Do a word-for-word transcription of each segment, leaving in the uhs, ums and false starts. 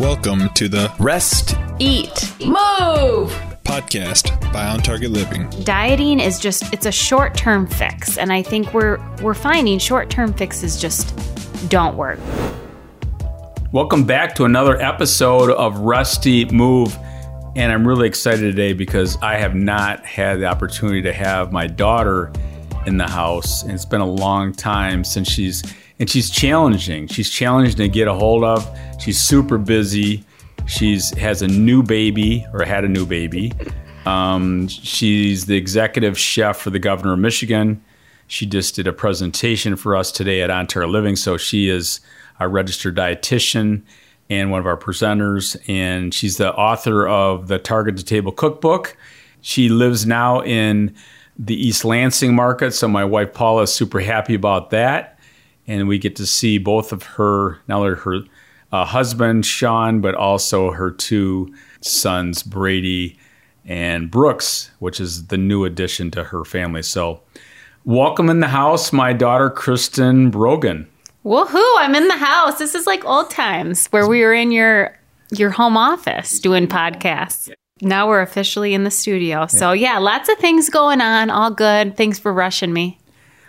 Welcome to the Rest, Eat, Move podcast by On Target Living. Dieting is just, it's a short-term fix. And I think we're we're finding short-term fixes just don't work. Welcome back to another episode of Rest, Eat, Move. And I'm really excited today because I have not had the opportunity to have my daughter in the house. And it's been a long time since she's, and she's challenging. She's challenging to get a hold of. She's super busy. She's has a new baby or had a new baby. Um, she's the executive chef for the governor of Michigan. She just did a presentation for us today at Ontario Living. So she is our registered dietitian and one of our presenters. And she's the author of the Target to Table Cookbook. She lives now in the East Lansing market. So my wife, Paula, is super happy about that. And we get to see both of her, not only her uh, husband, Sean, but also her two sons, Brady and Brooks, which is the new addition to her family. So welcome in the house, my daughter, Kristen Brogan. Woohoo, I'm in the house. This is like old times where we were in your your home office doing podcasts. Now we're officially in the studio. So yeah, lots of things going on. All good. Thanks for rushing me.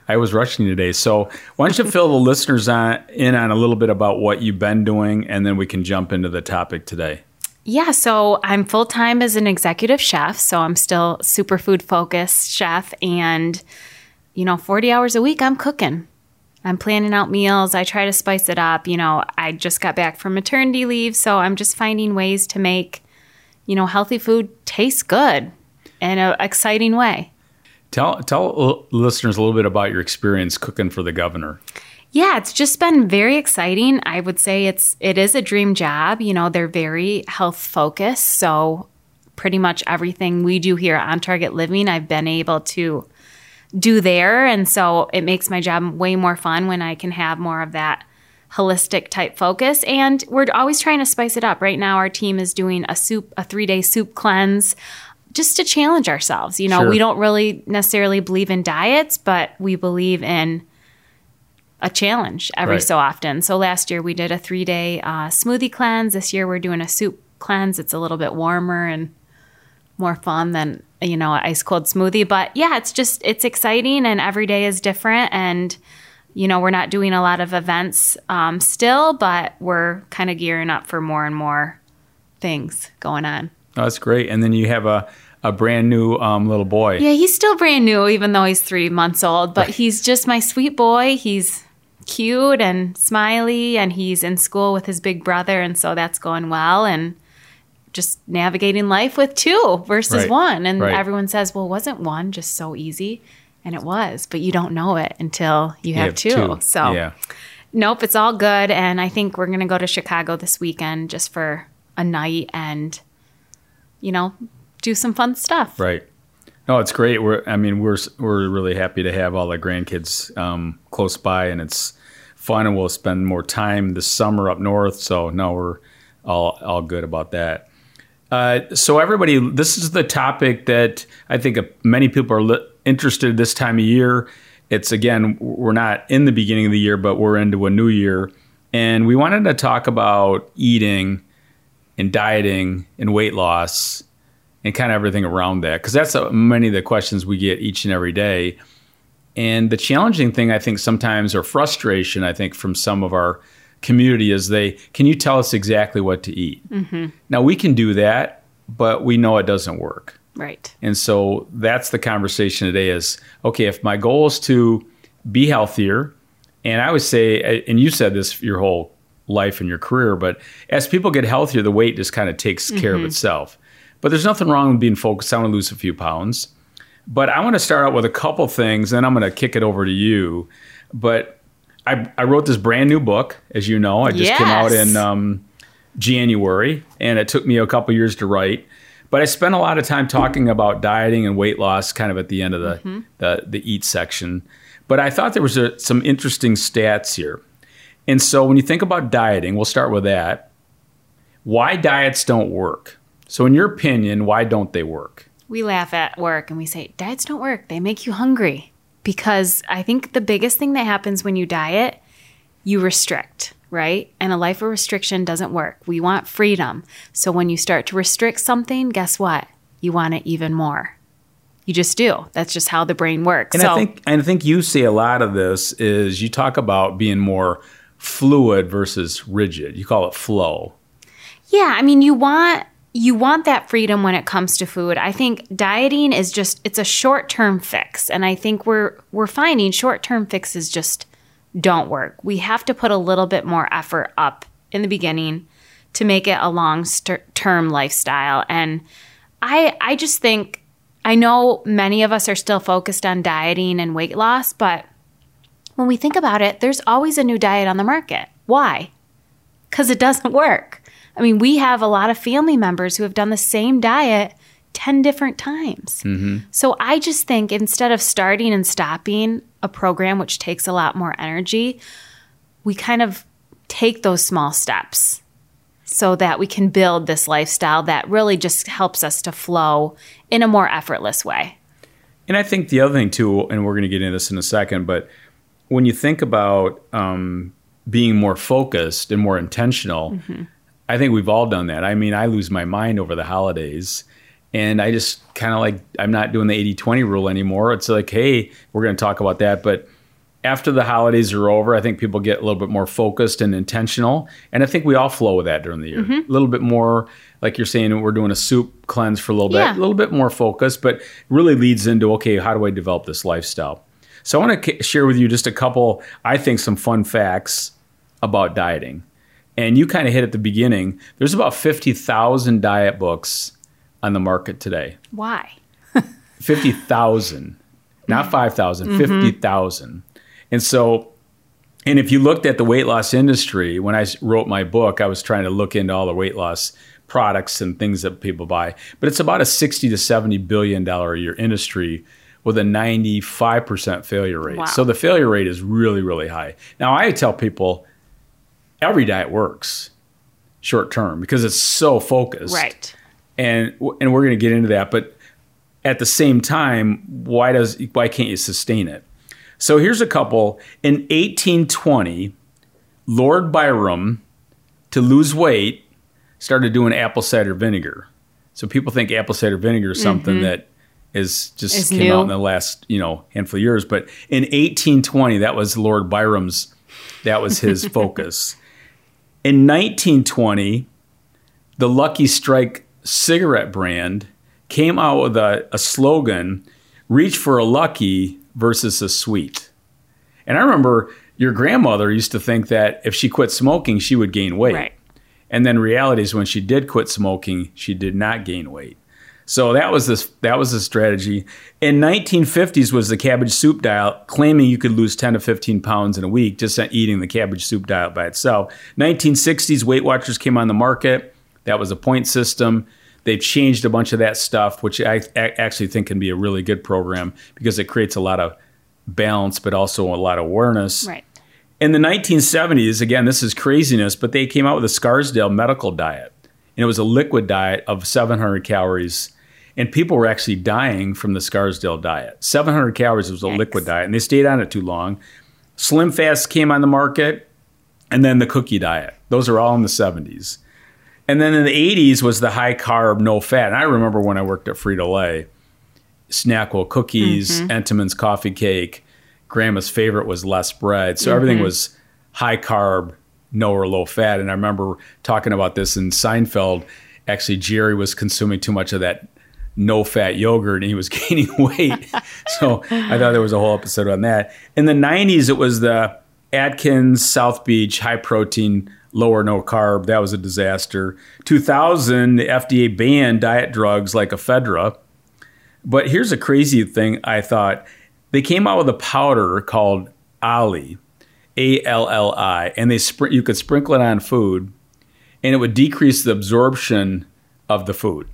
I was rushing today. So why don't you fill the listeners on, in on a little bit about what you've been doing, and then we can jump into the topic today. Yeah, so I'm full-time as an executive chef, so I'm still superfood-focused chef, and, you know, forty hours a week, I'm cooking. I'm planning out meals. I try to spice it up. You know, I just got back from maternity leave, so I'm just finding ways to make, you know, healthy food taste good in an exciting way. Tell tell listeners a little bit about your experience cooking for the governor. Yeah, it's just been very exciting. I would say it's it is a dream job. You know, they're very health focused, so pretty much everything we do here on Target Living, I've been able to do there, and so it makes my job way more fun when I can have more of that holistic type focus. And we're always trying to spice it up. Right now, our team is doing a soup, a three day soup cleanse. Just to challenge ourselves. You know, sure. We don't really necessarily believe in diets, but we believe in a challenge every right. so often. So last year we did a three-day uh, smoothie cleanse. This year we're doing a soup cleanse. It's a little bit warmer and more fun than, you know, an ice-cold smoothie. But, yeah, it's just it's exciting, and every day is different. And, you know, we're not doing a lot of events um, still, but we're kind of gearing up for more and more things going on. Oh, that's great. And then you have a, a brand new um, little boy. Yeah, he's still brand new, even though he's three months old. But he's just my sweet boy. He's cute and smiley, and he's in school with his big brother. And so that's going well. And just navigating life with two versus right. one. And right. everyone says, well, wasn't one just so easy? And it was. But you don't know it until you, you have, have two. two. So, yeah. Nope, it's all good. And I think we're going to go to Chicago this weekend just for a night and – you know, do some fun stuff. Right. No, it's great. We're, I mean, we're we're really happy to have all the grandkids um, close by, and it's fun, and we'll spend more time this summer up north. So, no, we're all all good about that. Uh, so, everybody, this is the topic that I think many people are li- interested this time of year. It's, again, we're not in the beginning of the year, but we're into a new year, and we wanted to talk about eating and dieting and weight loss and kind of everything around that, because that's a, many of the questions we get each and every day. And the challenging thing, I think, sometimes, or frustration, I think, from some of our community is they, can you tell us exactly what to eat? Mm-hmm. Now, we can do that, but we know it doesn't work. Right. And so that's the conversation today is, okay, if my goal is to be healthier, and I would say, and you said this your whole life and your career, but as people get healthier, the weight just kind of takes mm-hmm. care of itself. But there's nothing wrong with being focused. I want to lose a few pounds. But I want to start out with a couple things, and then I'm going to kick it over to you. But I, I wrote this brand new book, as you know. I just yes. came out in um, January, and it took me a couple years to write. But I spent a lot of time talking about dieting and weight loss kind of at the end of the, mm-hmm. the, the eat section. But I thought there was a, some interesting stats here. And so when you think about dieting, we'll start with that. Why diets don't work? So in your opinion, why don't they work? We laugh at work and we say, diets don't work. They make you hungry. Because I think the biggest thing that happens when you diet, you restrict. right? And a life of restriction doesn't work. We want freedom. So when you start to restrict something, guess what? You want it even more. You just do. That's just how the brain works. And so, I think, and I think you see a lot of this is you talk about being more fluid versus rigid. You call it flow. Yeah, I mean, you want you want that freedom when it comes to food. I think dieting is just it's a short-term fix, and I think we're we're finding short-term fixes just don't work. We have to put a little bit more effort up in the beginning to make it a long-term lifestyle. And I I just think I know many of us are still focused on dieting and weight loss, but when we think about it, there's always a new diet on the market. Why? Because it doesn't work. I mean, we have a lot of family members who have done the same diet ten different times. Mm-hmm. So I just think instead of starting and stopping a program, which takes a lot more energy, we kind of take those small steps so that we can build this lifestyle that really just helps us to flow in a more effortless way. And I think the other thing too, and we're going to get into this in a second, but when you think about um, being more focused and more intentional, mm-hmm. I think we've all done that. I mean, I lose my mind over the holidays and I just kind of like, I'm not doing the eighty twenty rule anymore. It's like, hey, we're going to talk about that, but after the holidays are over, I think people get a little bit more focused and intentional. And I think we all flow with that during the year. Mm-hmm. A little bit more, like you're saying, we're doing a soup cleanse for a little yeah. bit, a little bit more focused, but really leads into, okay, how do I develop this lifestyle? So I want to share with you just a couple, I think, some fun facts about dieting. And you kind of hit at the beginning, there's about fifty thousand diet books on the market today. Why? fifty thousand, not five thousand, mm-hmm. fifty thousand. And so, and if you looked at the weight loss industry, when I wrote my book, I was trying to look into all the weight loss products and things that people buy. But it's about a sixty to seventy billion dollars a year industry with a ninety-five percent failure rate. Wow. So the failure rate is really, really high. Now, I tell people every diet works short term because it's so focused. Right. And and we're going to get into that. But at the same time, why does why can't you sustain it? So here's a couple. In eighteen twenty, Lord Byron, to lose weight, started doing apple cider vinegar. So people think apple cider vinegar is something mm-hmm. that is just it's came new. out in the last, you know, handful of years. But in eighteen twenty, that was Lord Byron's, that was his focus. In nineteen twenty, the Lucky Strike cigarette brand came out with a, a slogan, reach for a lucky versus a sweet. And I remember your grandmother used to think that if she quit smoking, she would gain weight. Right. And then reality is when she did quit smoking, she did not gain weight. So that was this, that was the strategy. In nineteen fifties was the cabbage soup diet, claiming you could lose ten to fifteen pounds in a week just eating the cabbage soup diet by itself. nineteen sixties, Weight Watchers came on the market. That was a point system. They've changed a bunch of that stuff, which I actually think can be a really good program because it creates a lot of balance, but also a lot of awareness. Right. In the nineteen seventies, again, this is craziness, but they came out with a Scarsdale medical diet. And it was a liquid diet of seven hundred calories. And people were actually dying from the Scarsdale diet. seven hundred calories was a Yikes. liquid diet, and they stayed on it too long. Slim Fast came on the market, and then the cookie diet. Those are all in the seventies. And then in the eighties was the high carb, no fat. And I remember when I worked at Frito-Lay, Snackwell cookies, mm-hmm. Entenmann's coffee cake, grandma's favorite was less bread. So mm-hmm. everything was high carb, no or low fat. And I remember talking about this in Seinfeld. Actually, Jerry was consuming too much of that no fat yogurt and he was gaining weight. So I thought there was a whole episode on that. In the nineties, it was the Atkins, South Beach, high protein, low or no carb. That was a disaster. two thousand, the F D A banned diet drugs like ephedra. But here's a crazy thing I thought. They came out with a powder called Alli, A L L I, and they spr- you could sprinkle it on food, and it would decrease the absorption of the food.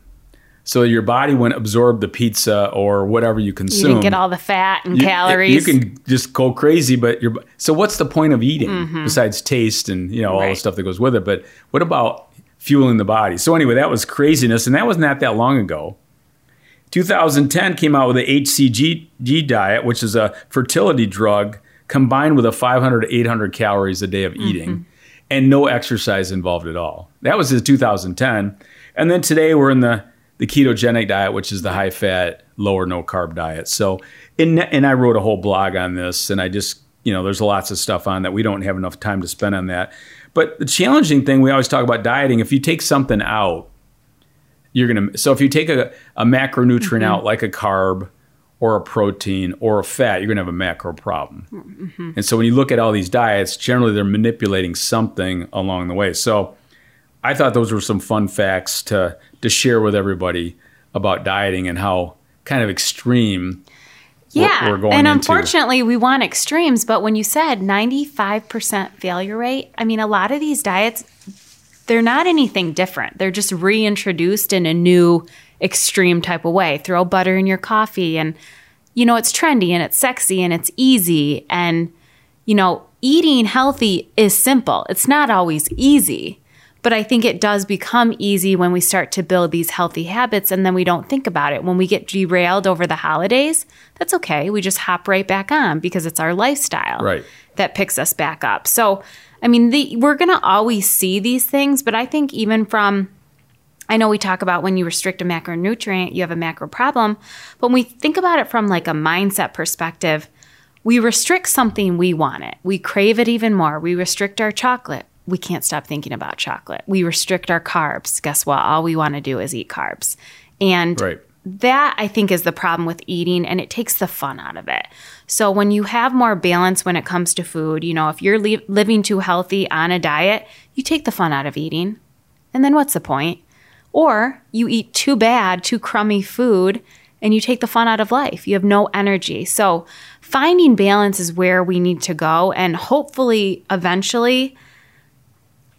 So your body wouldn't absorb the pizza or whatever you consume. You didn't get all the fat and you, calories. You can just go crazy, but you're, so what's the point of eating mm-hmm. besides taste and you know all right. the stuff that goes with it? But what about fueling the body? So anyway, that was craziness, and that was not that long ago. two thousand ten came out with the H C G diet, which is a fertility drug combined with a five hundred to eight hundred calories a day of eating. Mm-hmm. and no exercise involved at all. That was in two thousand ten. And then today we're in the, the ketogenic diet, which is the high fat, lower, no carb diet. So, and, and I wrote a whole blog on this, and I just, you know, there's lots of stuff on that. We don't have enough time to spend on that. But the challenging thing, we always talk about dieting. If you take something out, you're going to, so if you take a, a macronutrient mm-hmm. out, like a carb or a protein or a fat, you're going to have a macro problem. Mm-hmm. And so when you look at all these diets, generally they're manipulating something along the way. So I thought those were some fun facts to, to share with everybody about dieting and how kind of extreme yeah, we're, we're going and into. Unfortunately, we want extremes. But when you said ninety-five percent failure rate, I mean, a lot of these diets, they're not anything different. They're just reintroduced in a new extreme type of way. Throw butter in your coffee, and, you know, it's trendy and it's sexy and it's easy. And, you know, eating healthy is simple. It's not always easy, but I think it does become easy when we start to build these healthy habits, and then we don't think about it. When we get derailed over the holidays, that's okay. We just hop right back on because it's our lifestyle right. that picks us back up. So, I mean, the, we're going to always see these things, but I think even from, I know we talk about when you restrict a macronutrient, you have a macro problem, but when we think about it from like a mindset perspective, we restrict something we want it. We crave it even more. We restrict our chocolate. We can't stop thinking about chocolate. We restrict our carbs. Guess what? All we want to do is eat carbs. And right. that, I think, is the problem with eating, and it takes the fun out of it. So when you have more balance when it comes to food, you know, if you're li- living too healthy on a diet, you take the fun out of eating. And then what's the point? Or you eat too bad, too crummy food, and you take the fun out of life. You have no energy. So finding balance is where we need to go. And hopefully, eventually,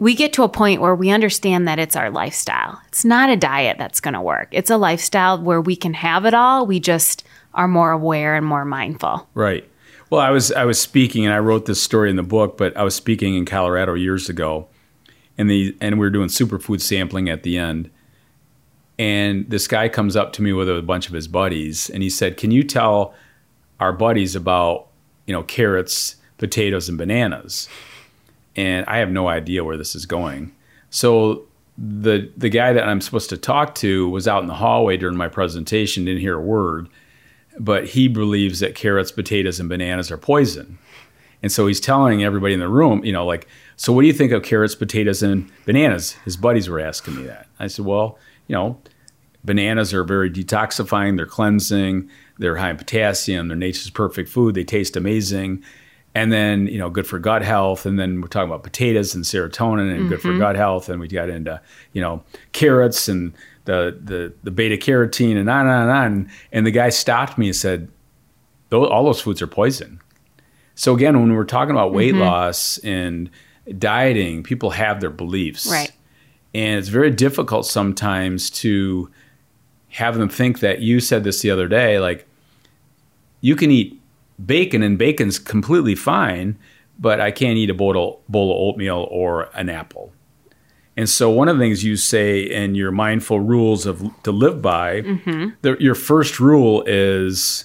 we get to a point where we understand that it's our lifestyle. It's not a diet that's going to work. It's a lifestyle where we can have it all. We just are more aware and more mindful. Right. Well, I was I was speaking, and I wrote this story in the book, but I was speaking in Colorado years ago, and the and we were doing superfood sampling at the end. And this guy comes up to me with a bunch of his buddies, and he said, "Can you tell our buddies about, you know, carrots, potatoes, and bananas?" And I have no idea where this is going. So the the guy that I'm supposed to talk to was out in the hallway during my presentation, didn't hear a word, but he believes that carrots, potatoes, and bananas are poison. And so he's telling everybody in the room, you know, like, "So what do you think of carrots, potatoes, and bananas?" His buddies were asking me that. I said, "Well, you know, bananas are very detoxifying, they're cleansing, they're high in potassium, they're nature's perfect food, they taste amazing. And then, you know, good for gut health. And then we're talking about potatoes and serotonin and mm-hmm. good for gut health. And we got into, you know, carrots and the the, the beta carotene and on and on." And the guy stopped me and said, all those foods are poison. So again, when we're talking about weight mm-hmm. loss and dieting, people have their beliefs. Right. And it's very difficult sometimes to have them think that, you said this the other day, like, you can eat bacon and bacon's completely fine, but I can't eat a bowl of, bowl of oatmeal or an apple. And so one of the things you say in your mindful rules of to live by, mm-hmm. the, your first rule is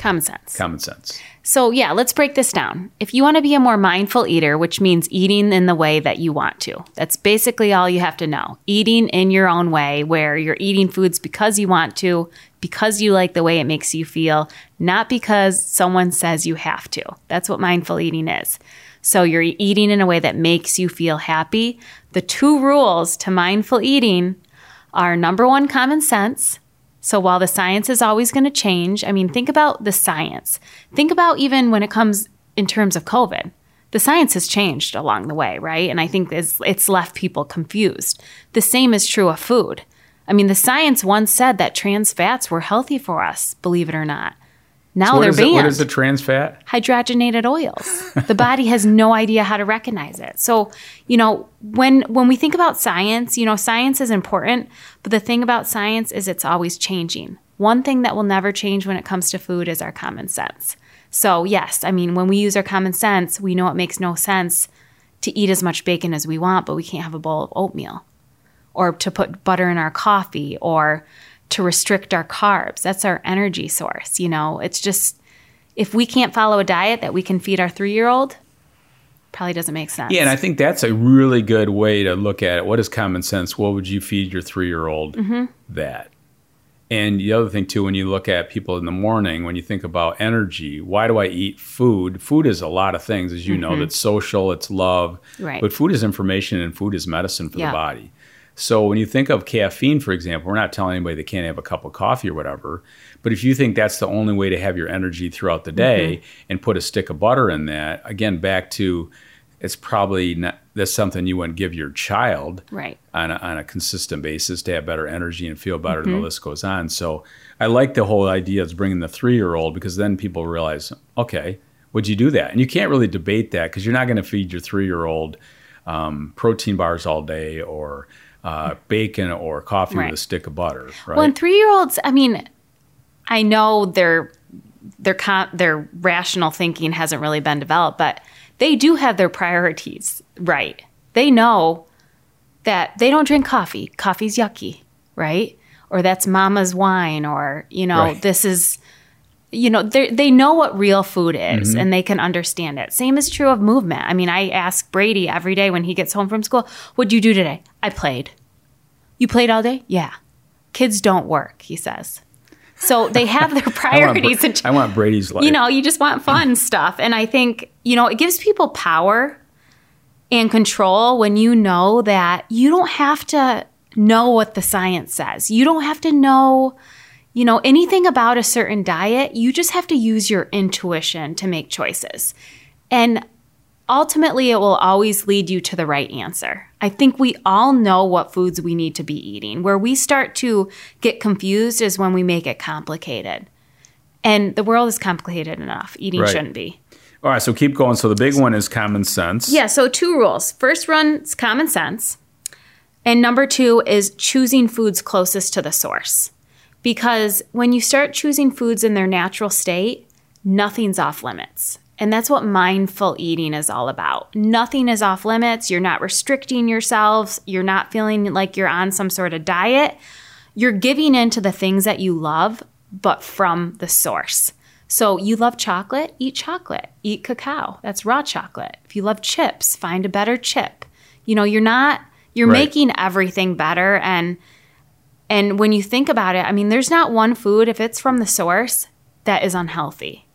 common sense. Common sense. So yeah, let's break this down. If you want to be a more mindful eater, which means eating in the way that you want to, that's basically all you have to know. Eating in your own way, where you're eating foods because you want to, because you like the way it makes you feel, not because someone says you have to. That's what mindful eating is. So you're eating in a way that makes you feel happy. The two rules to mindful eating are, number one, common sense. So while the science is always going to change, I mean, think about the science. Think about even when it comes in terms of COVID. The science has changed along the way, right? And I think it's, it's left people confused. The same is true of food. I mean, the science once said that trans fats were healthy for us, believe it or not. Now so they're banned. It, what is a trans fat? Hydrogenated oils. The body has no idea how to recognize it. So, you know, when when we think about science, you know, science is important, but the thing about science is it's always changing. One thing that will never change when it comes to food is our common sense. So, yes, I mean, when we use our common sense, we know it makes no sense to eat as much bacon as we want, but we can't have a bowl of oatmeal, or to put butter in our coffee, or to restrict our carbs. That's our energy source, you know. It's just, if we can't follow a diet that we can feed our three-year-old, probably doesn't make sense. Yeah, and I think that's a really good way to look at it. What is common sense? What would you feed your three-year-old mm-hmm. that? And the other thing, too, when you look at people in the morning, when you think about energy, why do I eat food? Food is a lot of things, as you mm-hmm. know. That's social, it's love. Right. But food is information, and food is medicine for yeah. the body. So when you think of caffeine, for example, we're not telling anybody they can't have a cup of coffee or whatever. But if you think that's the only way to have your energy throughout the day mm-hmm. and put a stick of butter in that, again, back to it's probably not, that's something you wouldn't give your child right. on a, on a consistent basis to have better energy and feel better, mm-hmm. and the list goes on. So I like the whole idea of bringing the three-year-old, because then people realize, okay, would you do that? And you can't really debate that, because you're not going to feed your three-year-old um, protein bars all day or uh, bacon or coffee right. with a stick of butter. Right? Well, and three-year-olds, I mean, I know their their con- their rational thinking hasn't really been developed, but they do have their priorities right. They know that they don't drink coffee. Coffee's yucky, right? Or that's mama's wine, or, you know, right. this is, you know, they know what real food is, mm-hmm. and they can understand it. Same is true of movement. I mean, I ask Brady every day when he gets home from school, what'd you do today? I played. You played all day? Yeah. Kids don't work, he says. So they have their priorities. I want, I want Brady's life. You know, you just want fun stuff. And I think, you know, it gives people power and control when you know that you don't have to know what the science says. You don't have to know, you know, anything about a certain diet. You just have to use your intuition to make choices. And ultimately, it will always lead you to the right answer. I think we all know what foods we need to be eating. Where we start to get confused is when we make it complicated. And the world is complicated enough. Eating right. shouldn't be. All right, so keep going. So the big one is common sense. Yeah, so two rules. First one's common sense. And number two is choosing foods closest to the source. Because when you start choosing foods in their natural state, nothing's off limits. And that's what mindful eating is all about. Nothing is off limits. You're not restricting yourselves. You're not feeling like you're on some sort of diet. You're giving in to the things that you love, but from the source. So you love chocolate? Eat chocolate. Eat cacao. That's raw chocolate. If you love chips, find a better chip. You know, you're not, you're right. making everything better. And and when you think about it, I mean, there's not one food, if it's from the source, that is unhealthy.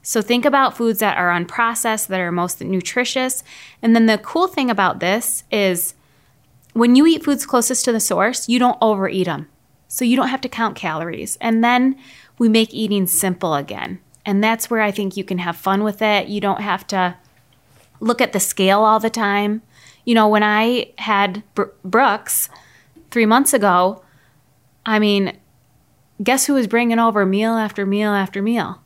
So think about foods that are unprocessed, that are most nutritious. And then the cool thing about this is when you eat foods closest to the source, you don't overeat them. So you don't have to count calories. And then we make eating simple again. And that's where I think you can have fun with it. You don't have to look at the scale all the time. You know, when I had Br- Brooks three months ago, I mean, guess who was bringing over meal after meal after meal?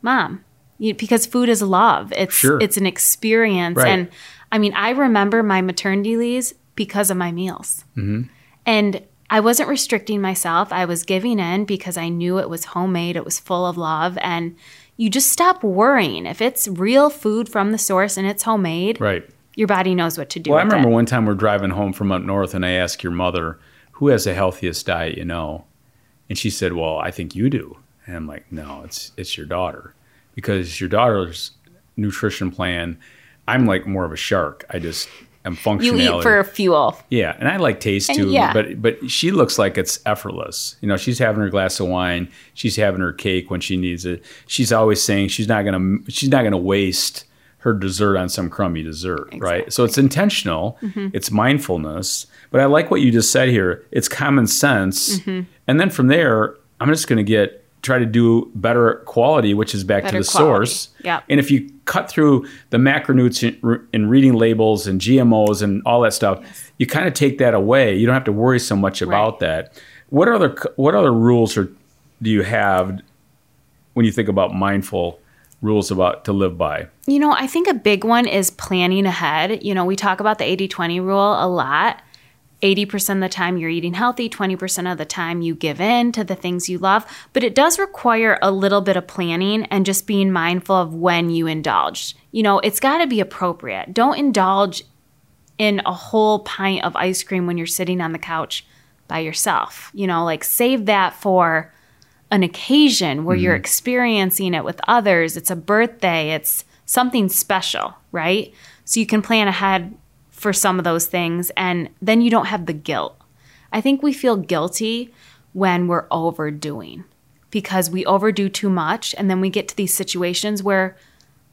Mom, you, because food is love. It's sure. it's an experience. Right. And I mean, I remember my maternity leaves because of my meals. Mm-hmm. And I wasn't restricting myself. I was giving in because I knew it was homemade. It was full of love. And you just stop worrying. If it's real food from the source and it's homemade, right. your body knows what to do well, with it. Well, I remember it. One time we're driving home from up north and I asked your mother, who has the healthiest diet you know? And she said, well, I think you do. And I'm like, no, it's it's your daughter. Because your daughter's nutrition plan, I'm like more of a shark. I just, I'm functional. You eat for fuel. Yeah, and I like taste too, yeah. but but she looks like it's effortless. You know, she's having her glass of wine. She's having her cake when she needs it. She's always saying she's not gonna she's not gonna waste her dessert on some crummy dessert, exactly. right? So it's intentional. Mm-hmm. It's mindfulness. But I like what you just said here. It's common sense. Mm-hmm. And then from there, I'm just gonna get... try to do better quality, which is back better to the quality. Source. Yep. And if you cut through the macronutrients and reading labels and G M Os and all that stuff, yes. you kind of take that away. You don't have to worry so much about right. that. What other what other rules are, do you have when you think about mindful rules about to live by? You know, I think a big one is planning ahead. You know, we talk about the eighty twenty rule a lot. eighty percent of the time you're eating healthy, twenty percent of the time you give in to the things you love. But it does require a little bit of planning and just being mindful of when you indulge. You know, it's got to be appropriate. Don't indulge in a whole pint of ice cream when you're sitting on the couch by yourself. You know, like save that for an occasion where mm-hmm. you're experiencing it with others. It's a birthday. It's something special, right? So you can plan ahead for some of those things, and then you don't have the guilt. I think we feel guilty when we're overdoing because we overdo too much, and then we get to these situations where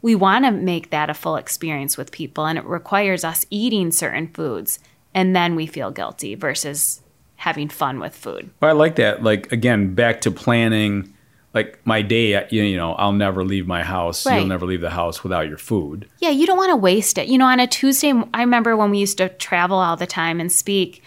we want to make that a full experience with people, and it requires us eating certain foods, and then we feel guilty versus having fun with food. Well, I like that. Like, again, back to planning, like my day, you know, I'll never leave my house. Right. You'll never leave the house without your food. Yeah, you don't want to waste it. You know, on a Tuesday, I remember when we used to travel all the time and speak,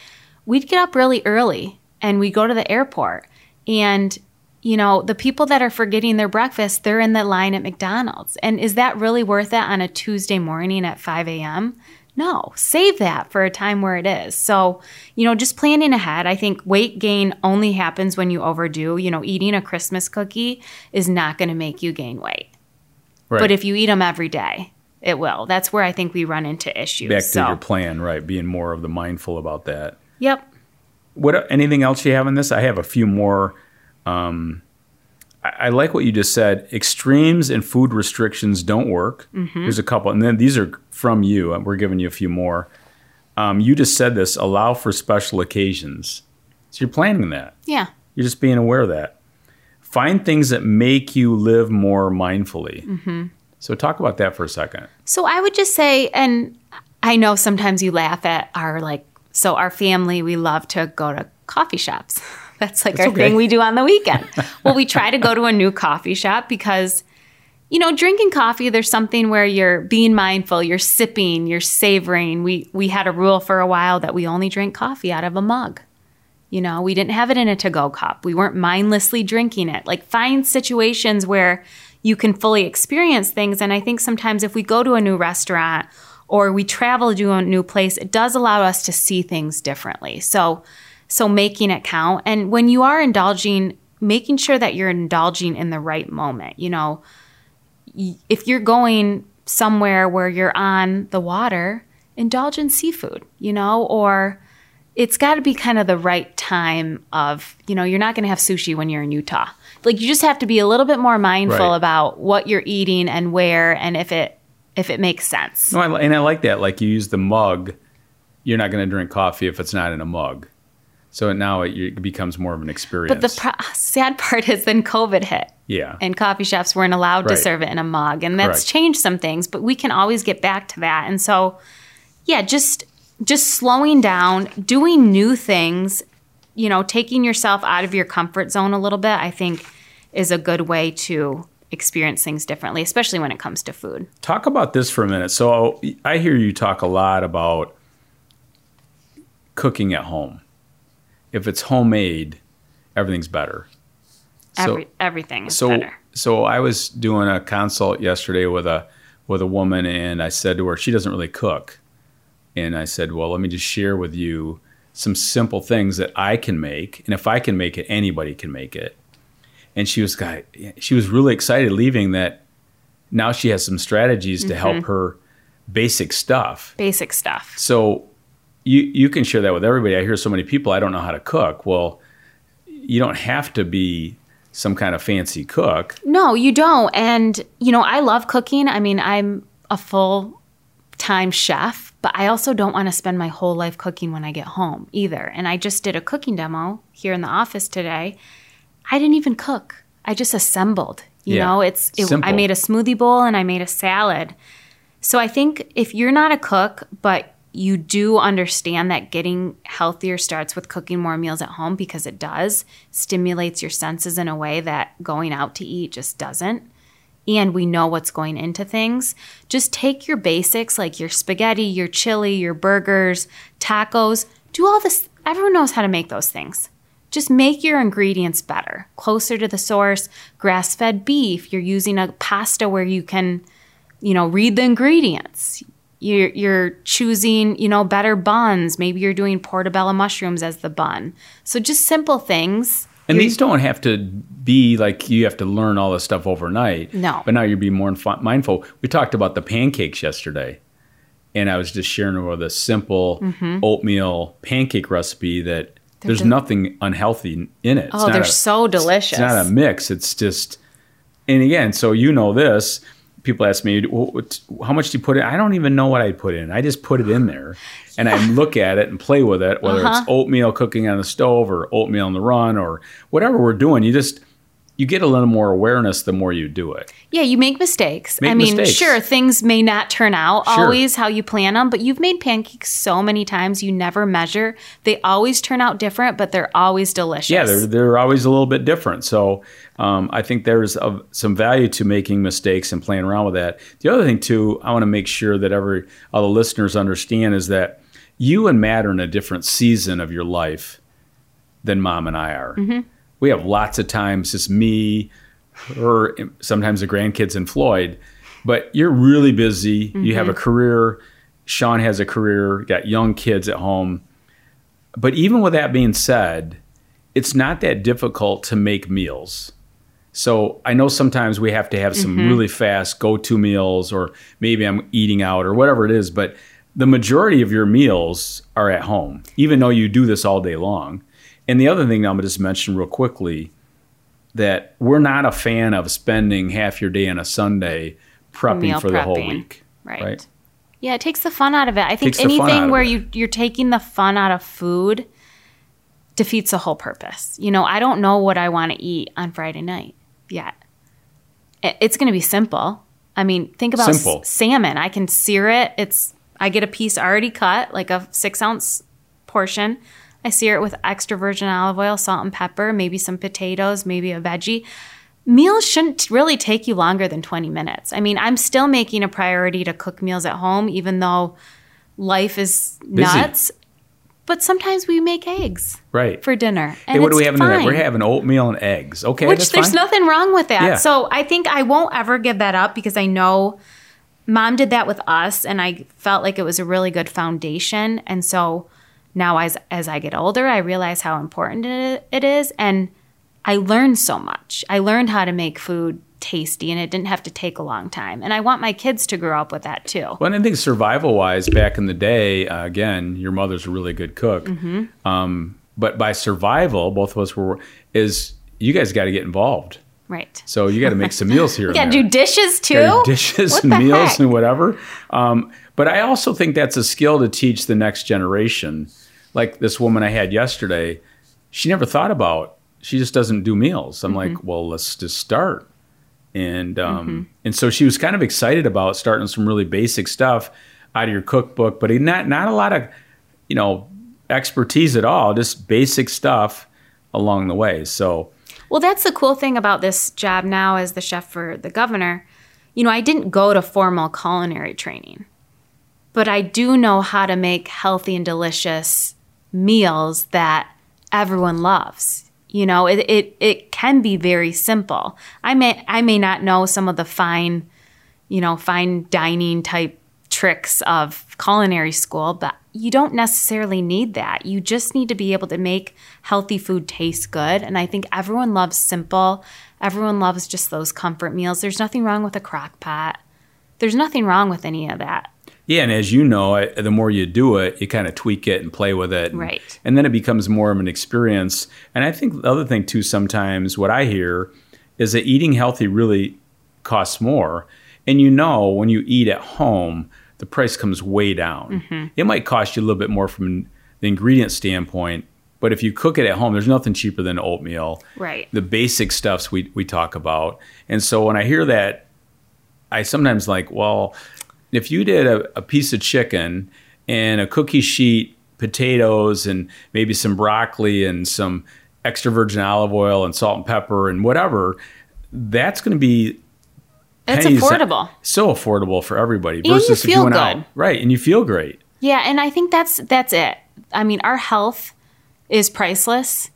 we'd get up really early and we'd go to the airport. And, you know, the people that are forgetting their breakfast, they're in the line at McDonald's. And is that really worth it on a Tuesday morning at five a.m.? No, save that for a time where it is. So, you know, just planning ahead. I think weight gain only happens when you overdo. You know, eating a Christmas cookie is not going to make you gain weight. Right. But if you eat them every day, it will. That's where I think we run into issues. Back to so. your plan, right, being more of the mindful about that. Yep. What? Anything else you have in this? I have a few more. Um, I, I like what you just said. Extremes and food restrictions don't work. Mm-hmm. There's a couple. And then these are from you. We're giving you a few more. Um, you just said this, allow for special occasions. So you're planning that. Yeah. You're just being aware of that. Find things that make you live more mindfully. Mm-hmm. So talk about that for a second. So I would just say, and I know sometimes you laugh at our, like, so our family, we love to go to coffee shops. That's like That's our okay. thing we do on the weekend. Well, we try to go to a new coffee shop because, you know, drinking coffee, there's something where you're being mindful, you're sipping, you're savoring. We we had a rule for a while that we only drank coffee out of a mug. You know, we didn't have it in a to-go cup. We weren't mindlessly drinking it. Like, find situations where you can fully experience things. And I think sometimes if we go to a new restaurant or we travel to a new place, it does allow us to see things differently. So so making it count. And when you are indulging, making sure that you're indulging in the right moment. You know, if you're going somewhere where you're on the water, indulge in seafood, you know, or it's got to be kind of the right time of, you know, you're not going to have sushi when you're in Utah. Like, you just have to be a little bit more mindful right. about what you're eating and where and if it, if it makes sense. No, I, and I like that. Like, you use the mug. You're not going to drink coffee if it's not in a mug. So now it, it becomes more of an experience. But the pro- sad part is then COVID hit. Yeah. And coffee shops weren't allowed right. to serve it in a mug. And that's Correct. changed some things. But we can always get back to that. And so, yeah, just just slowing down, doing new things, you know, taking yourself out of your comfort zone a little bit, I think is a good way to experience things differently, especially when it comes to food. Talk about this for a minute. So I hear you talk a lot about cooking at home. If it's homemade, everything's better. Every, so, everything is so, better. So I was doing a consult yesterday with a with a woman, and I said to her, she doesn't really cook. And I said, well, let me just share with you some simple things that I can make. And if I can make it, anybody can make it. And she was she was really excited leaving that now she has some strategies mm-hmm. to help her basic stuff. Basic stuff. So you you can share that with everybody. I hear so many people, I don't know how to cook. Well, you don't have to be some kind of fancy cook. No, you don't. And, you know, I love cooking. I mean, I'm a full-time chef, but I also don't want to spend my whole life cooking when I get home either. And I just did a cooking demo here in the office today. I didn't even cook. I just assembled. You yeah. know, it's it, I made a smoothie bowl and I made a salad. So I think if you're not a cook, but you do understand that getting healthier starts with cooking more meals at home, because it does, stimulates your senses in a way that going out to eat just doesn't. And we know what's going into things. Just take your basics, like your spaghetti, your chili, your burgers, tacos. Do all this. Everyone knows how to make those things. Just make your ingredients better, closer to the source. Grass-fed beef, you're using a pasta where you can, you know, read the ingredients. You're, you're choosing, you know, better buns. Maybe you're doing portobello mushrooms as the bun. So just simple things. And you're, these don't have to be like you have to learn all this stuff overnight. No. But now you're being more inf- mindful. We talked about the pancakes yesterday. And I was just sharing with a simple mm-hmm. oatmeal pancake recipe that They're there's del- nothing unhealthy in it. Oh, it's they're a, so delicious. It's not a mix. It's just, and again, so you know this, people ask me, well, how much do you put in? I don't even know what I put in. I just put it in there yeah. and I look at it and play with it, whether uh-huh. it's oatmeal cooking on the stove or oatmeal on the run or whatever we're doing. You just, you get a little more awareness the more you do it. Yeah, you make mistakes. Make I mean, mistakes. Sure, things may not turn out sure. always how you plan them, but you've made pancakes so many times you never measure. They always turn out different, but they're always delicious. Yeah, they're, they're always a little bit different. So um, I think there's a, some value to making mistakes and playing around with that. The other thing, too, I want to make sure that every all the listeners understand is that you and Matt are in a different season of your life than Mom and I are. Mm-hmm. We have lots of times just me, her, sometimes the grandkids and Floyd. But you're really busy. Mm-hmm. You have a career. Sean has a career. Got young kids at home. But even with that being said, it's not that difficult to make meals. So I know sometimes we have to have some mm-hmm. really fast go-to meals or maybe I'm eating out or whatever it is. But the majority of your meals are at home, even though you do this all day long. And the other thing I'm going to just mention real quickly, that we're not a fan of spending half your day on a Sunday prepping Meal for prepping. the whole week. Right. right. Yeah, it takes the fun out of it. I think takes anything where you, you're taking the fun out of food defeats the whole purpose. You know, I don't know what I want to eat on Friday night yet. It's going to be simple. I mean, think about simple. S- salmon. I can sear it. It's I get a piece already cut, like a six-ounce portion. I sear it with extra virgin olive oil, salt and pepper, maybe some potatoes, maybe a veggie. Meals shouldn't really take you longer than twenty minutes. I mean, I'm still making a priority to cook meals at home, even though life is nuts. Busy. But sometimes we make eggs right. for dinner. And hey, what do we have in there? We're having oatmeal and eggs. Okay, Which that's there's fine. nothing wrong with that. Yeah. So I think I won't ever give that up because I know Mom did that with us, and I felt like it was a really good foundation. And so now, as as I get older, I realize how important it is, and I learned so much. I learned how to make food tasty, and it didn't have to take a long time. And I want my kids to grow up with that, too. Well, and I think survival-wise, back in the day, uh, again, your mother's a really good cook. Mm-hmm. Um, but by survival, both of us were, is you guys got to get involved. Right. So you got to make some meals here. You got to do dishes, too? Gotta do dishes what and meals heck? and whatever. Um, but I also think that's a skill to teach the next generation. Like this woman I had yesterday, she never thought about, she just doesn't do meals. I'm mm-hmm. like, well, let's just start. And um, mm-hmm. and so she was kind of excited about starting some really basic stuff out of your cookbook, but not not a lot of, you know, expertise at all, just basic stuff along the way. So, well, that's the cool thing about this job now as the chef for the governor. You know, I didn't go to formal culinary training, but I do know how to make healthy and delicious meals that everyone loves. You know, it, it it can be very simple. I may I may not know some of the fine, you know, fine dining type tricks of culinary school, but you don't necessarily need that. You just need to be able to make healthy food taste good. And I think everyone loves simple. Everyone loves just those comfort meals. There's nothing wrong with a crock pot. There's nothing wrong with any of that. Yeah, and as you know, the more you do it, you kind of tweak it and play with it. And, right. and then it becomes more of an experience. And I think the other thing, too, sometimes what I hear is that eating healthy really costs more. And you know, when you eat at home, the price comes way down. Mm-hmm. It might cost you a little bit more from the ingredient standpoint, but if you cook it at home, there's nothing cheaper than oatmeal. Right. The basic stuffs we, we talk about. And so when I hear that, I sometimes like, well, if you did a, a piece of chicken and a cookie sheet, potatoes, and maybe some broccoli and some extra virgin olive oil and salt and pepper and whatever, that's going to be It's affordable. So affordable for everybody. And versus you feel if you went good. Out. Right, and you feel great. Yeah, and I think that's that's it. I mean, our health is priceless.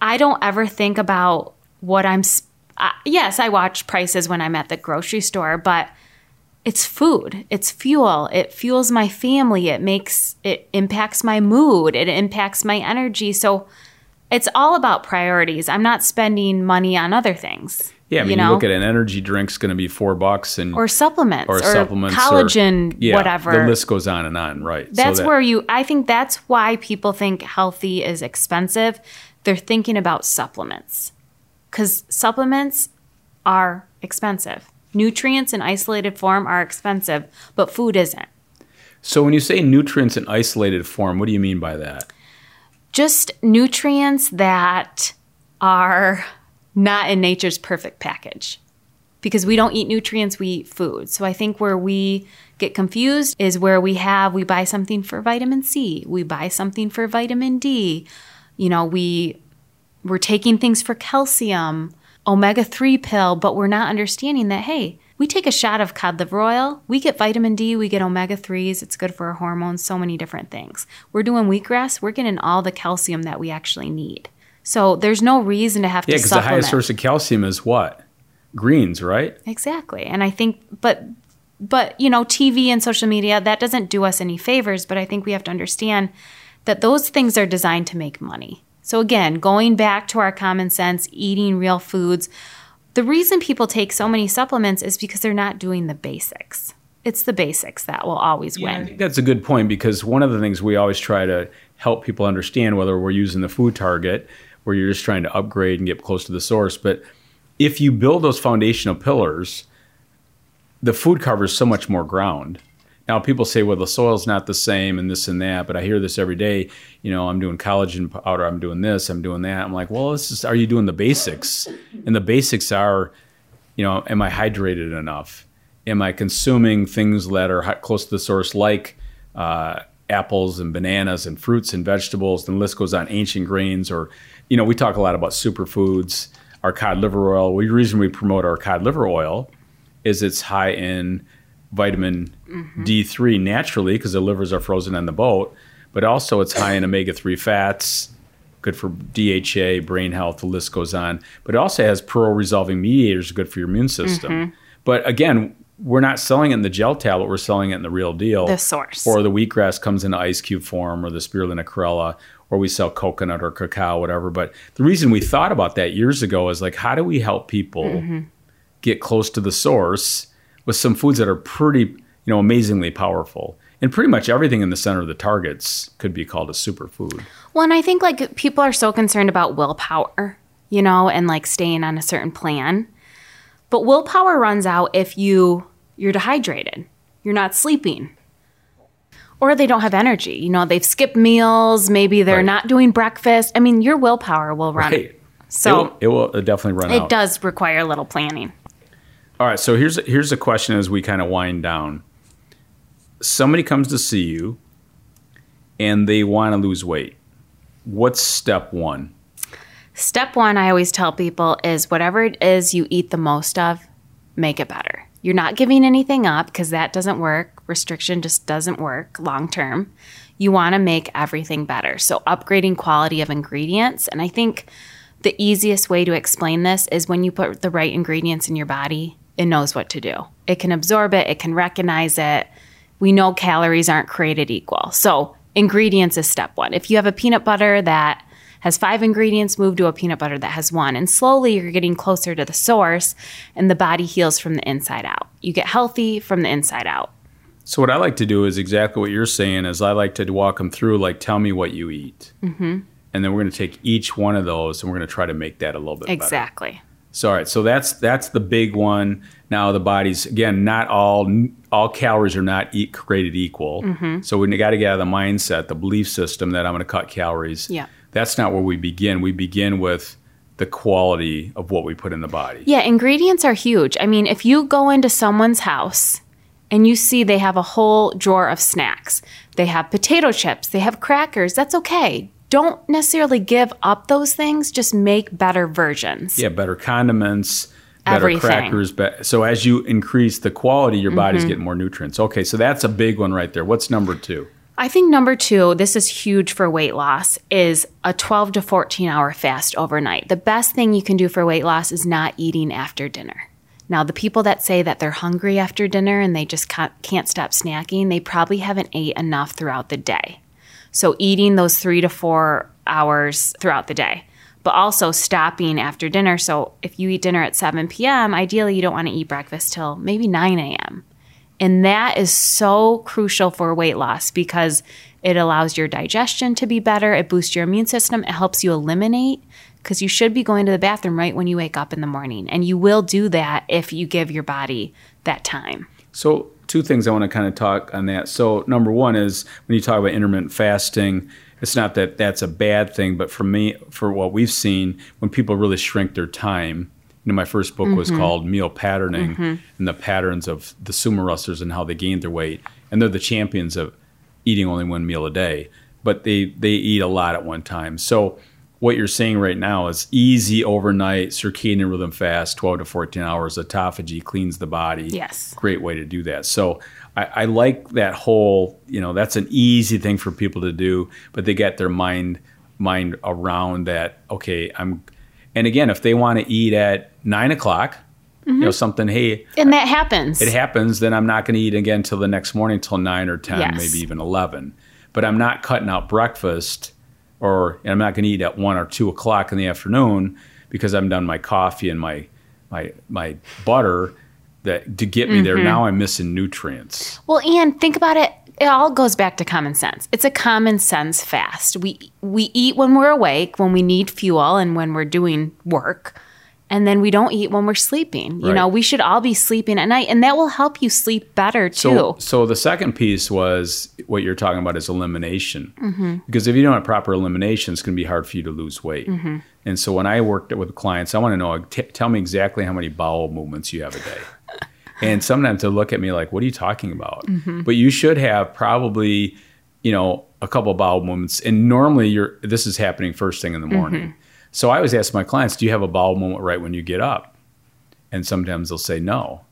I don't ever think about what I'm uh, – yes, I watch prices when I'm at the grocery store, but – it's food. It's fuel. It fuels my family. It makes it impacts my mood. It impacts my energy. So it's all about priorities. I'm not spending money on other things. Yeah, I mean, you know? You look at an energy drink's going to be four bucks, and or supplements, or, or supplements, collagen, or, yeah, whatever. The list goes on and on, right? That's so that, where you. I think that's why people think healthy is expensive. They're thinking about supplements because supplements are expensive. Nutrients in isolated form are expensive, but food isn't. So when you say nutrients in isolated form, what do you mean by that? Just nutrients that are not in nature's perfect package. Because we don't eat nutrients, we eat food. So I think where we get confused is where we have, we buy something for vitamin C, we buy something for vitamin D, you know, we, we're taking things for calcium, omega three pill, but we're not understanding that, hey, we take a shot of cod liver oil, we get vitamin D, we get omega threes, it's good for our hormones, so many different things. We're doing wheatgrass, we're getting all the calcium that we actually need. So there's no reason to have yeah, to supplement. Yeah, because the highest source of calcium is what? Greens, right? Exactly. And I think, but, but you know, T V and social media, that doesn't do us any favors, but I think we have to understand that those things are designed to make money. So again, going back to our common sense, eating real foods, the reason people take so many supplements is because they're not doing the basics. It's the basics that will always win. Yeah, I think that's a good point, because one of the things we always try to help people understand, whether we're using the food target, where you're just trying to upgrade and get close to the source, but if you build those foundational pillars, the food covers so much more ground. Now, people say, well, the soil's not the same and this and that, but I hear this every day. You know, I'm doing collagen powder, I'm doing this, I'm doing that. I'm like, well, this is, are you doing the basics? And the basics are, you know, am I hydrated enough? Am I consuming things that are close to the source, like uh, apples and bananas and fruits and vegetables? And the list goes on, ancient grains, or, you know, we talk a lot about superfoods. Our cod liver oil, the reason we promote our cod liver oil is it's high in vitamin mm-hmm. D three naturally, because the livers are frozen on the boat, but also it's high in omega three fats, good for D H A, brain health, the list goes on. But it also has pro-resolving mediators, good for your immune system. Mm-hmm. But again, we're not selling it in the gel tablet, we're selling it in the real deal. The source. Or the wheatgrass comes in ice cube form, or the spirulina corella, or we sell coconut or cacao, whatever. But the reason we thought about that years ago is like, how do we help people mm-hmm. get close to the source with some foods that are pretty, you know, amazingly powerful? And pretty much everything in the center of the targets could be called a superfood. Well, and I think like people are so concerned about willpower, you know, and like staying on a certain plan. But willpower runs out if you... you're dehydrated, you're not sleeping, or they don't have energy. You know, they've skipped meals, maybe they're right. not doing breakfast. I mean, your willpower will run right. out. So it will, it will definitely run it out. It does require a little planning. All right, so here's, here's a question as we kind of wind down. Somebody comes to see you and they want to lose weight. What's step one? Step one, I always tell people, is whatever it is you eat the most of, make it better. You're not giving anything up, because that doesn't work. Restriction just doesn't work long term. You want to make everything better. So upgrading quality of ingredients. And I think the easiest way to explain this is when you put the right ingredients in your body, it knows what to do. It can absorb it. It can recognize it. We know calories aren't created equal. So ingredients is step one. If you have a peanut butter that has five ingredients, move to a peanut butter that has one. And slowly you're getting closer to the source, and the body heals from the inside out. You get healthy from the inside out. So what I like to do is exactly what you're saying, is I like to walk them through, like, tell me what you eat. Mm-hmm. And then we're going to take each one of those and we're going to try to make that a little bit exactly. better. Exactly. So, all right, so that's that's the big one. Now the body's, again, not all all calories are not eat, created equal. Mm-hmm. So we got to get out of the mindset, the belief system that I'm going to cut calories. Yeah. That's not where we begin. We begin with the quality of what we put in the body. Yeah, ingredients are huge. I mean, if you go into someone's house and you see they have a whole drawer of snacks, they have potato chips, they have crackers, that's okay. Don't necessarily give up those things, just make better versions. Yeah, better condiments, better everything. Crackers. Be- so as you increase the quality, your mm-hmm. body's getting more nutrients. Okay, so that's a big one right there. What's number two? I think number two, this is huge for weight loss, is a twelve to fourteen hour fast overnight. The best thing you can do for weight loss is not eating after dinner. Now, the people that say that they're hungry after dinner and they just can't stop snacking, they probably haven't ate enough throughout the day. So eating those three to four hours throughout the day, but also stopping after dinner. So if you eat dinner at seven p.m., ideally you don't want to eat breakfast till maybe nine a.m. And that is so crucial for weight loss, because it allows your digestion to be better, it boosts your immune system, it helps you eliminate because you should be going to the bathroom right when you wake up in the morning. And you will do that if you give your body that time. So two things I want to kind of talk on that. So number one is when you talk about intermittent fasting, it's not that that's a bad thing, but for me, for what we've seen, when people really shrink their time, you know, my first book mm-hmm. was called Meal Patterning mm-hmm. and the patterns of the sumo wrestlers and how they gained their weight. And they're the champions of eating only one meal a day, but they, they eat a lot at one time. So what you're saying right now is easy overnight circadian rhythm fast, twelve to fourteen hours, autophagy cleans the body. Yes. Great way to do that. So I, I like that whole, you know, that's an easy thing for people to do, but they get their mind mind around that. Okay, I'm, and again, if they want to eat at nine o'clock, mm-hmm. you know, something, hey. And that happens. It happens. Then I'm not going to eat again till the next morning, till nine or ten, yes. maybe even eleven. But I'm not cutting out breakfast. Or and I'm not going to eat at one or two o'clock in the afternoon because I'm done my coffee and my my my butter that to get me mm-hmm. there. Now I'm missing nutrients. Well, and think about it. It all goes back to common sense. It's a common sense fast. We we eat when we're awake, when we need fuel, and when we're doing work, and then we don't eat when we're sleeping. You right. know, we should all be sleeping at night, and that will help you sleep better too. So, so the second piece was. What you're talking about is elimination. Mm-hmm. Because if you don't have proper elimination, it's going to be hard for you to lose weight. Mm-hmm. And so when I worked with clients, I want to know, t- tell me exactly how many bowel movements you have a day. And sometimes they'll look at me like, what are you talking about? Mm-hmm. But you should have probably, you know, a couple of bowel movements. And normally you're this is happening first thing in the morning. Mm-hmm. So I always ask my clients, do you have a bowel movement right when you get up? And sometimes they'll say no.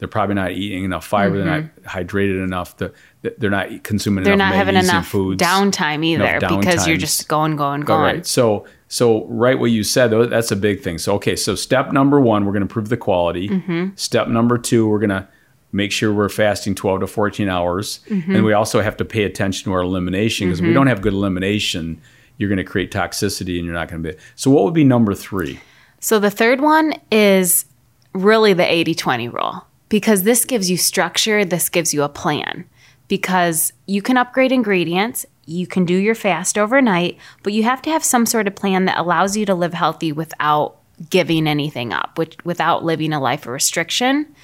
They're probably not eating enough fiber. Mm-hmm. They're not hydrated enough. To, they're not consuming they're enough They're not having enough foods, downtime either enough down because times. You're just going, going, going. All right. So, so right what you said, that's a big thing. So, okay. So step number one, we're going to improve the quality. Mm-hmm. Step number two, we're going to make sure we're fasting twelve to fourteen hours. Mm-hmm. And we also have to pay attention to our elimination because mm-hmm. if we don't have good elimination, you're going to create toxicity and you're not going to be. So what would be number three? So the third one is really the eighty twenty rule. Because this gives you structure, this gives you a plan. Because you can upgrade ingredients, you can do your fast overnight, but you have to have some sort of plan that allows you to live healthy without giving anything up, which, without living a life of restriction.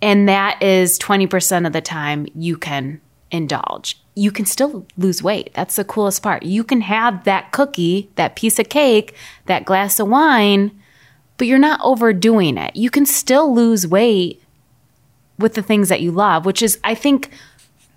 And that is twenty percent of the time you can indulge. You can still lose weight. That's the coolest part. You can have that cookie, that piece of cake, that glass of wine, but you're not overdoing it. You can still lose weight with the things that you love, which is, I think,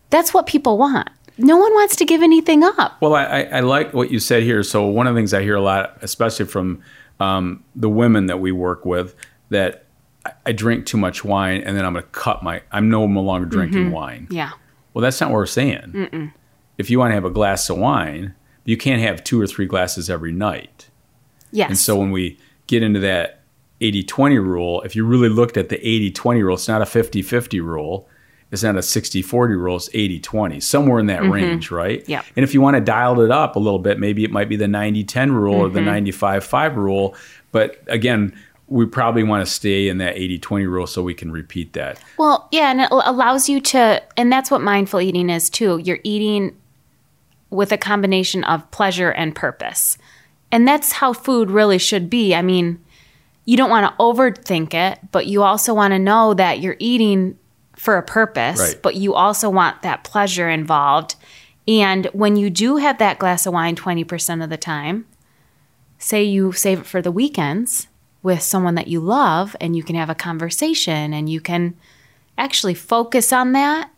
that's what people want. No one wants to give anything up. Well, I, I like what you said here. So one of the things I hear a lot, especially from um, the women that we work with, that I, I drink too much wine and then I'm going to cut my, I'm no longer drinking mm-hmm. wine. Yeah. Well, that's not what we're saying. Mm-mm. If you want to have a glass of wine, you can't have two or three glasses every night. Yes. And so when we get into that eighty twenty rule, if you really looked at the eighty twenty rule, it's not a fifty fifty rule, it's not a sixty forty rule, it's eighty twenty, somewhere in that mm-hmm. range, right? Yeah. And if you want to dial it up a little bit, maybe it might be the ninety ten rule mm-hmm. or the ninety-five five rule, but again, we probably want to stay in that eighty twenty rule so we can repeat that. Well, yeah, and it allows you to, and that's what mindful eating is too, you're eating with a combination of pleasure and purpose. And that's how food really should be. I mean, you don't want to overthink it, but you also want to know that you're eating for a purpose, right. But you also want that pleasure involved. And when you do have that glass of wine twenty percent of the time, say you save it for the weekends with someone that you love and you can have a conversation and you can actually focus on that,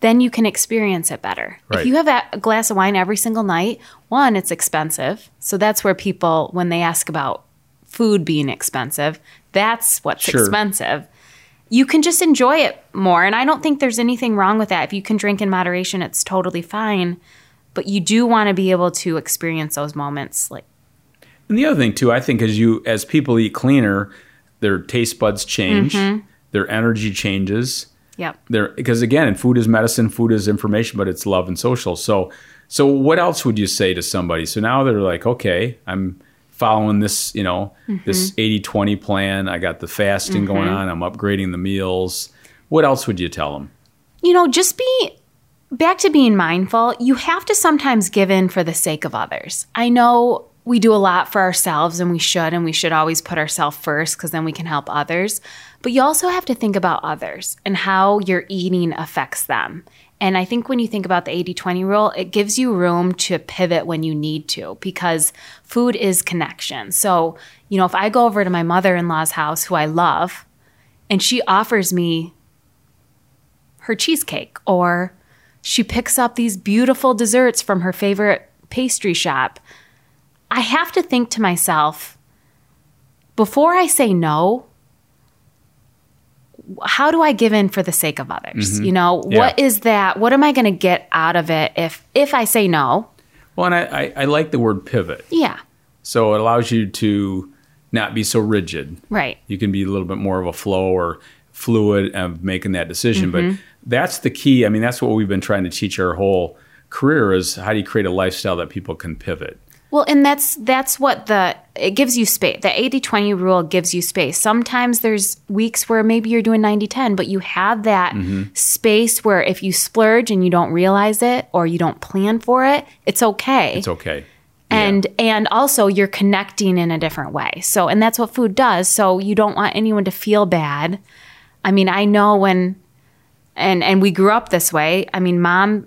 then you can experience it better. Right. If you have a glass of wine every single night, one, it's expensive. So that's where people, when they ask about food being expensive, that's what's sure. expensive. You can just enjoy it more. And I don't think there's anything wrong with that. If you can drink in moderation, it's totally fine. But you do want to be able to experience those moments. Like, and the other thing, too, I think as you as people eat cleaner, their taste buds change, mm-hmm. their energy changes. Yeah. There, because again, food is medicine, food is information, but it's love and social. So, so what else would you say to somebody? So now they're like, okay, I'm following this, you know, mm-hmm. this eighty twenty plan. I got the fasting mm-hmm. going on. I'm upgrading the meals. What else would you tell them? You know, just be back to being mindful. You have to sometimes give in for the sake of others. I know we do a lot for ourselves, and we should, and we should always put ourselves first because then we can help others. But you also have to think about others and how your eating affects them. And I think when you think about the eighty twenty rule, it gives you room to pivot when you need to, because food is connection. So, you know, if I go over to my mother-in-law's house, who I love, and she offers me her cheesecake, or she picks up these beautiful desserts from her favorite pastry shop, I have to think to myself, before I say no, how do I give in for the sake of others? Mm-hmm. You know, yeah. What is that? What am I going to get out of it if if I say no? Well, and I, I, I like the word pivot. Yeah. So it allows you to not be so rigid. Right. You can be a little bit more of a flow or fluid of making that decision. Mm-hmm. But that's the key. I mean, that's what we've been trying to teach our whole career is how do you create a lifestyle that people can pivot? Well, and that's that's what the it gives you space. The eighty twenty rule gives you space. Sometimes there's weeks where maybe you're doing ninety ten, but you have that mm-hmm. space where if you splurge and you don't realize it or you don't plan for it, it's okay. It's okay. And yeah. and also you're connecting in a different way. So and that's what food does. So you don't want anyone to feel bad. I mean, I know when and and we grew up this way. I mean, Mom,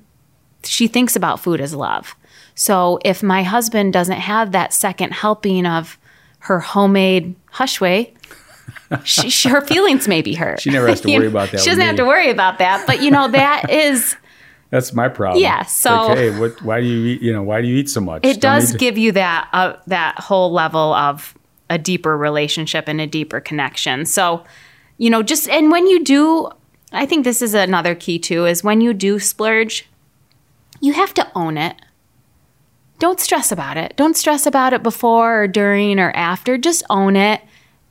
she thinks about food as love. So if my husband doesn't have that second helping of her homemade hushway, she, she, her feelings may be hurt. She never has to worry about that. She doesn't have to worry about that. But, you know, that is... That's my problem. Yeah, so... Okay, what, why do you eat, you know, why do you eat so much? It does give you that, uh, that whole level of a deeper relationship and a deeper connection. So, you know, just... And when you do... I think this is another key, too, is when you do splurge, you have to own it. Don't stress about it. Don't stress about it before or during or after. Just own it.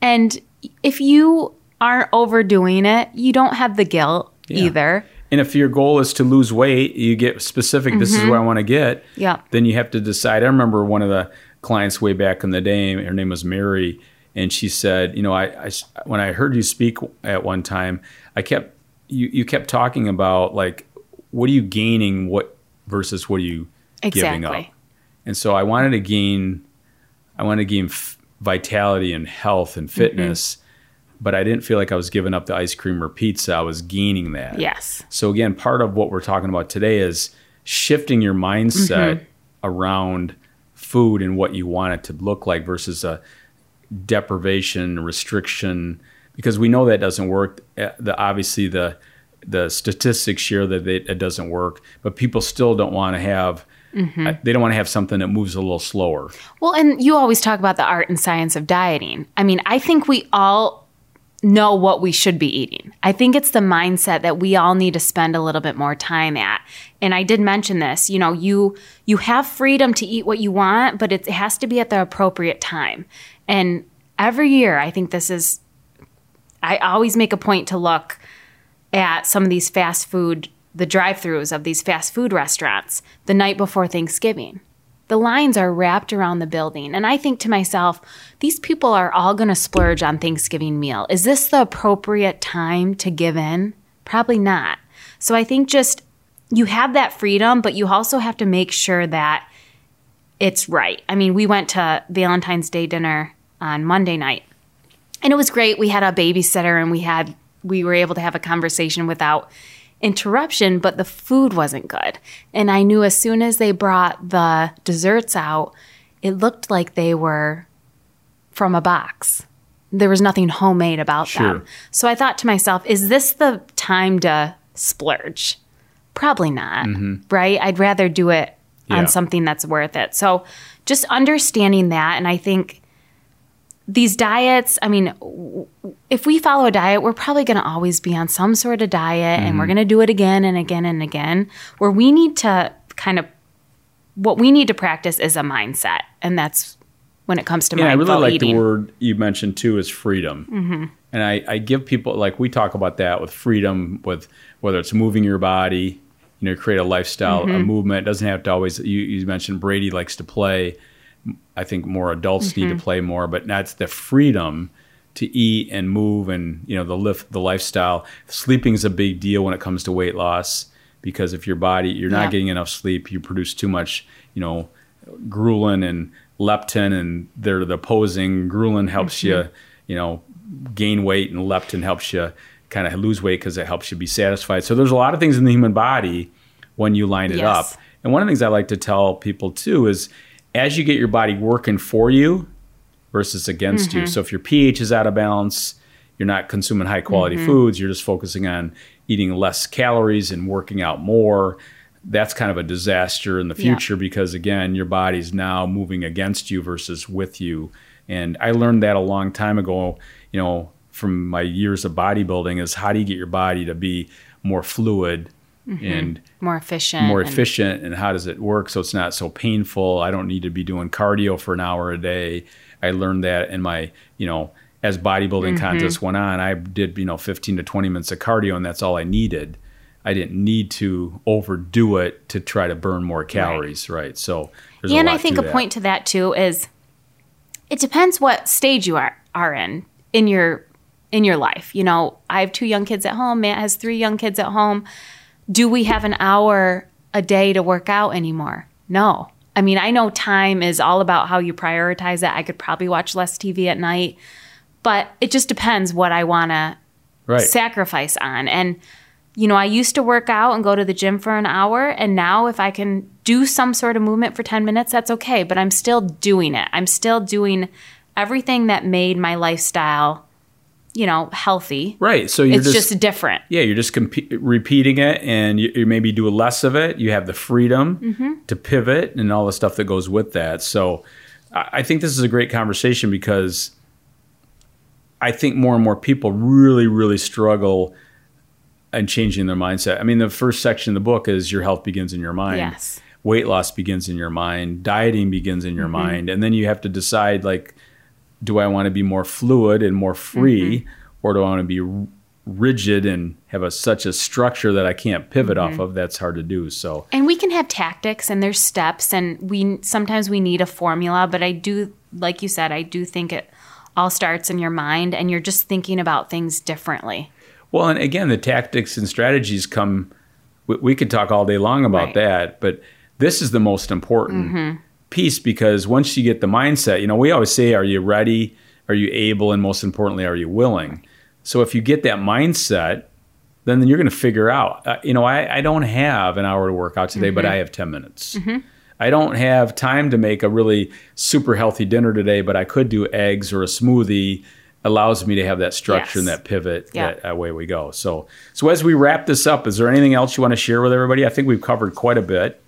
And if you aren't overdoing it, you don't have the guilt yeah. either. And if your goal is to lose weight, you get specific, mm-hmm. this is what I want to get, yeah. then you have to decide. I remember one of the clients way back in the day, her name was Mary, and she said, you know, I, I when I heard you speak at one time, I kept you, you kept talking about, like, what are you gaining what versus what are you exactly. giving up? And so I wanted to gain, I wanted to gain f- vitality and health and fitness, mm-hmm. but I didn't feel like I was giving up the ice cream or pizza. I was gaining that. Yes. So again, part of what we're talking about today is shifting your mindset mm-hmm. around food and what you want it to look like versus a deprivation, restriction, because we know that doesn't work. The, obviously, the the statistics share that it, it doesn't work, but people still don't want to have. Mm-hmm. They don't want to have something that moves a little slower. Well, and you always talk about the art and science of dieting. I mean, I think we all know what we should be eating. I think it's the mindset that we all need to spend a little bit more time at. And I did mention this, you know, you you have freedom to eat what you want, but it has to be at the appropriate time. And every year, I think this is, I always make a point to look at some of these fast food the drive-thrus of these fast food restaurants the night before Thanksgiving. The lines are wrapped around the building. And I think to myself, these people are all going to splurge on Thanksgiving meal. Is this the appropriate time to give in? Probably not. So I think just you have that freedom, but you also have to make sure that it's right. I mean, we went to Valentine's Day dinner on Monday night, and it was great. We had a babysitter, and we had we were able to have a conversation without interruption, but the food wasn't good. And I knew as soon as they brought the desserts out, it looked like they were from a box. There was nothing homemade about sure. them. So I thought to myself, is this the time to splurge? Probably not, mm-hmm. right? I'd rather do it yeah. on something that's worth it. So just understanding that, and I think these diets, I mean, if we follow a diet, we're probably going to always be on some sort of diet, mm-hmm. and we're going to do it again and again and again. Where we need to kind of, what we need to practice is a mindset, and that's when it comes to mindful eating. Yeah, I really like eating. The word you mentioned too is freedom. Mm-hmm. And I, I give people, like we talk about that with freedom, with whether it's moving your body, you know, create a lifestyle, mm-hmm. a movement. It doesn't have to always, you, you mentioned Brady likes to play. I think more adults mm-hmm. need to play more, but that's the freedom to eat and move and, you know, the lift, the lifestyle. Sleeping is a big deal when it comes to weight loss, because if your body, you're yeah. not getting enough sleep, you produce too much, you know, Grulin and leptin, and they're the opposing. Grulin helps mm-hmm. you, you know, gain weight, and leptin helps you kind of lose weight because it helps you be satisfied. So there's a lot of things in the human body when you line it yes. up. And one of the things I like to tell people too is, as you get your body working for you versus against mm-hmm. you. So if your pH is out of balance, you're not consuming high quality mm-hmm. foods, you're just focusing on eating less calories and working out more, that's kind of a disaster in the future yeah. because, again, your body's now moving against you versus with you. And I learned that a long time ago, you know, from my years of bodybuilding, is how do you get your body to be more fluid mm-hmm. and more efficient, more efficient, and-, and how does it work so it's not so painful? I don't need to be doing cardio for an hour a day. I learned that in my, you know, as bodybuilding mm-hmm. contests went on, I did, you know, fifteen to twenty minutes of cardio, and that's all I needed. I didn't need to overdo it to try to burn more calories, right? right? So there's and a lot I think to a that. point to that too is it depends what stage you are are in in your in your life. You know, I have two young kids at home. Matt has three young kids at home. Do we have an hour a day to work out anymore? No. I mean, I know time is all about how you prioritize it. I could probably watch less T V at night, but it just depends what I want to right. sacrifice on. And you know, I used to work out and go to the gym for an hour, and now if I can do some sort of movement for ten minutes, that's okay, but I'm still doing it. I'm still doing everything that made my lifestyle, you know, healthy. Right. So you're it's just, just different. Yeah, you're just comp- repeating it, and you, you maybe do less of it. You have the freedom mm-hmm. to pivot and all the stuff that goes with that. So I think this is a great conversation because I think more and more people really, really struggle and changing their mindset. I mean, the first section of the book is your health begins in your mind. Yes. Weight loss begins in your mind. Dieting begins in your mm-hmm. mind. And then you have to decide, like, do I want to be more fluid and more free, mm-hmm. or do I want to be r- rigid and have a, such a structure that I can't pivot mm-hmm. off of? That's hard to do. So, and we can have tactics and there's steps, and we sometimes we need a formula. But I do, like you said, I do think it all starts in your mind, and you're just thinking about things differently. Well, and again, the tactics and strategies come, we, we could talk all day long about right. that, but this is the most important mm-hmm. piece, because once you get the mindset, you know, we always say, are you ready? Are you able? And most importantly, are you willing? Right. So if you get that mindset, then, then you're going to figure out, uh, you know, I, I don't have an hour to work out today, mm-hmm. but I have ten minutes. Mm-hmm. I don't have time to make a really super healthy dinner today, but I could do eggs or a smoothie. Allows me to have that structure yes. and that pivot, yeah. that away we go. So so as we wrap this up, is there anything else you want to share with everybody? I think we've covered quite a bit.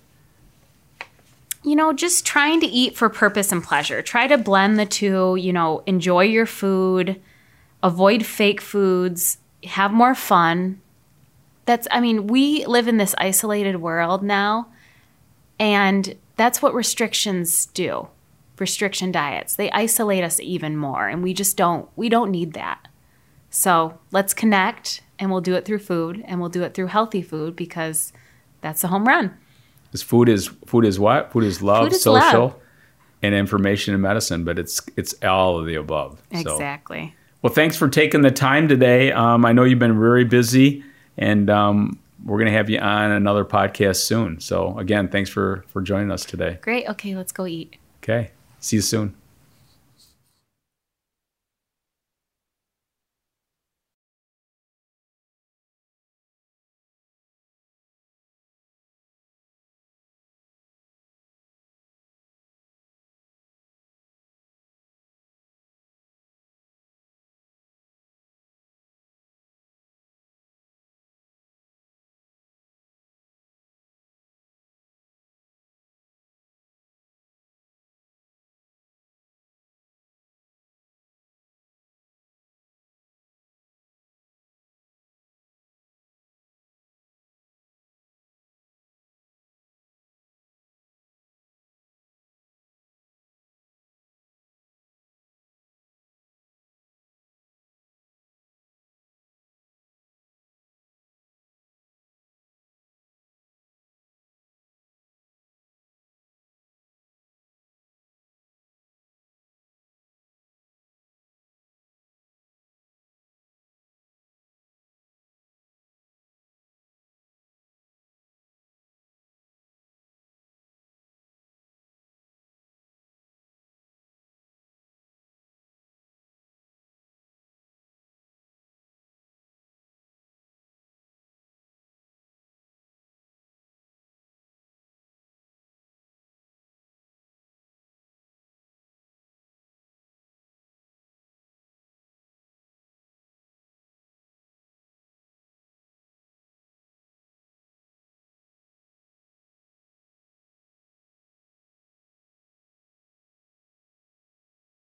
You know, just trying to eat for purpose and pleasure. Try to blend the two, you know, enjoy your food, avoid fake foods, have more fun. That's, I mean, we live in this isolated world now, and that's what restrictions do. Restriction diets, they isolate us even more, and we just don't we don't need that. So let's connect, and we'll do it through food, and we'll do it through healthy food, because that's a home run. Because food is food is what? Food is love, food is social, love. And information and medicine, but it's it's all of the above. Exactly. So, well, thanks for taking the time today. Um, I know you've been very busy, and um, we're going to have you on another podcast soon. So again, thanks for, for joining us today. Great. Okay, let's go eat. Okay. See you soon.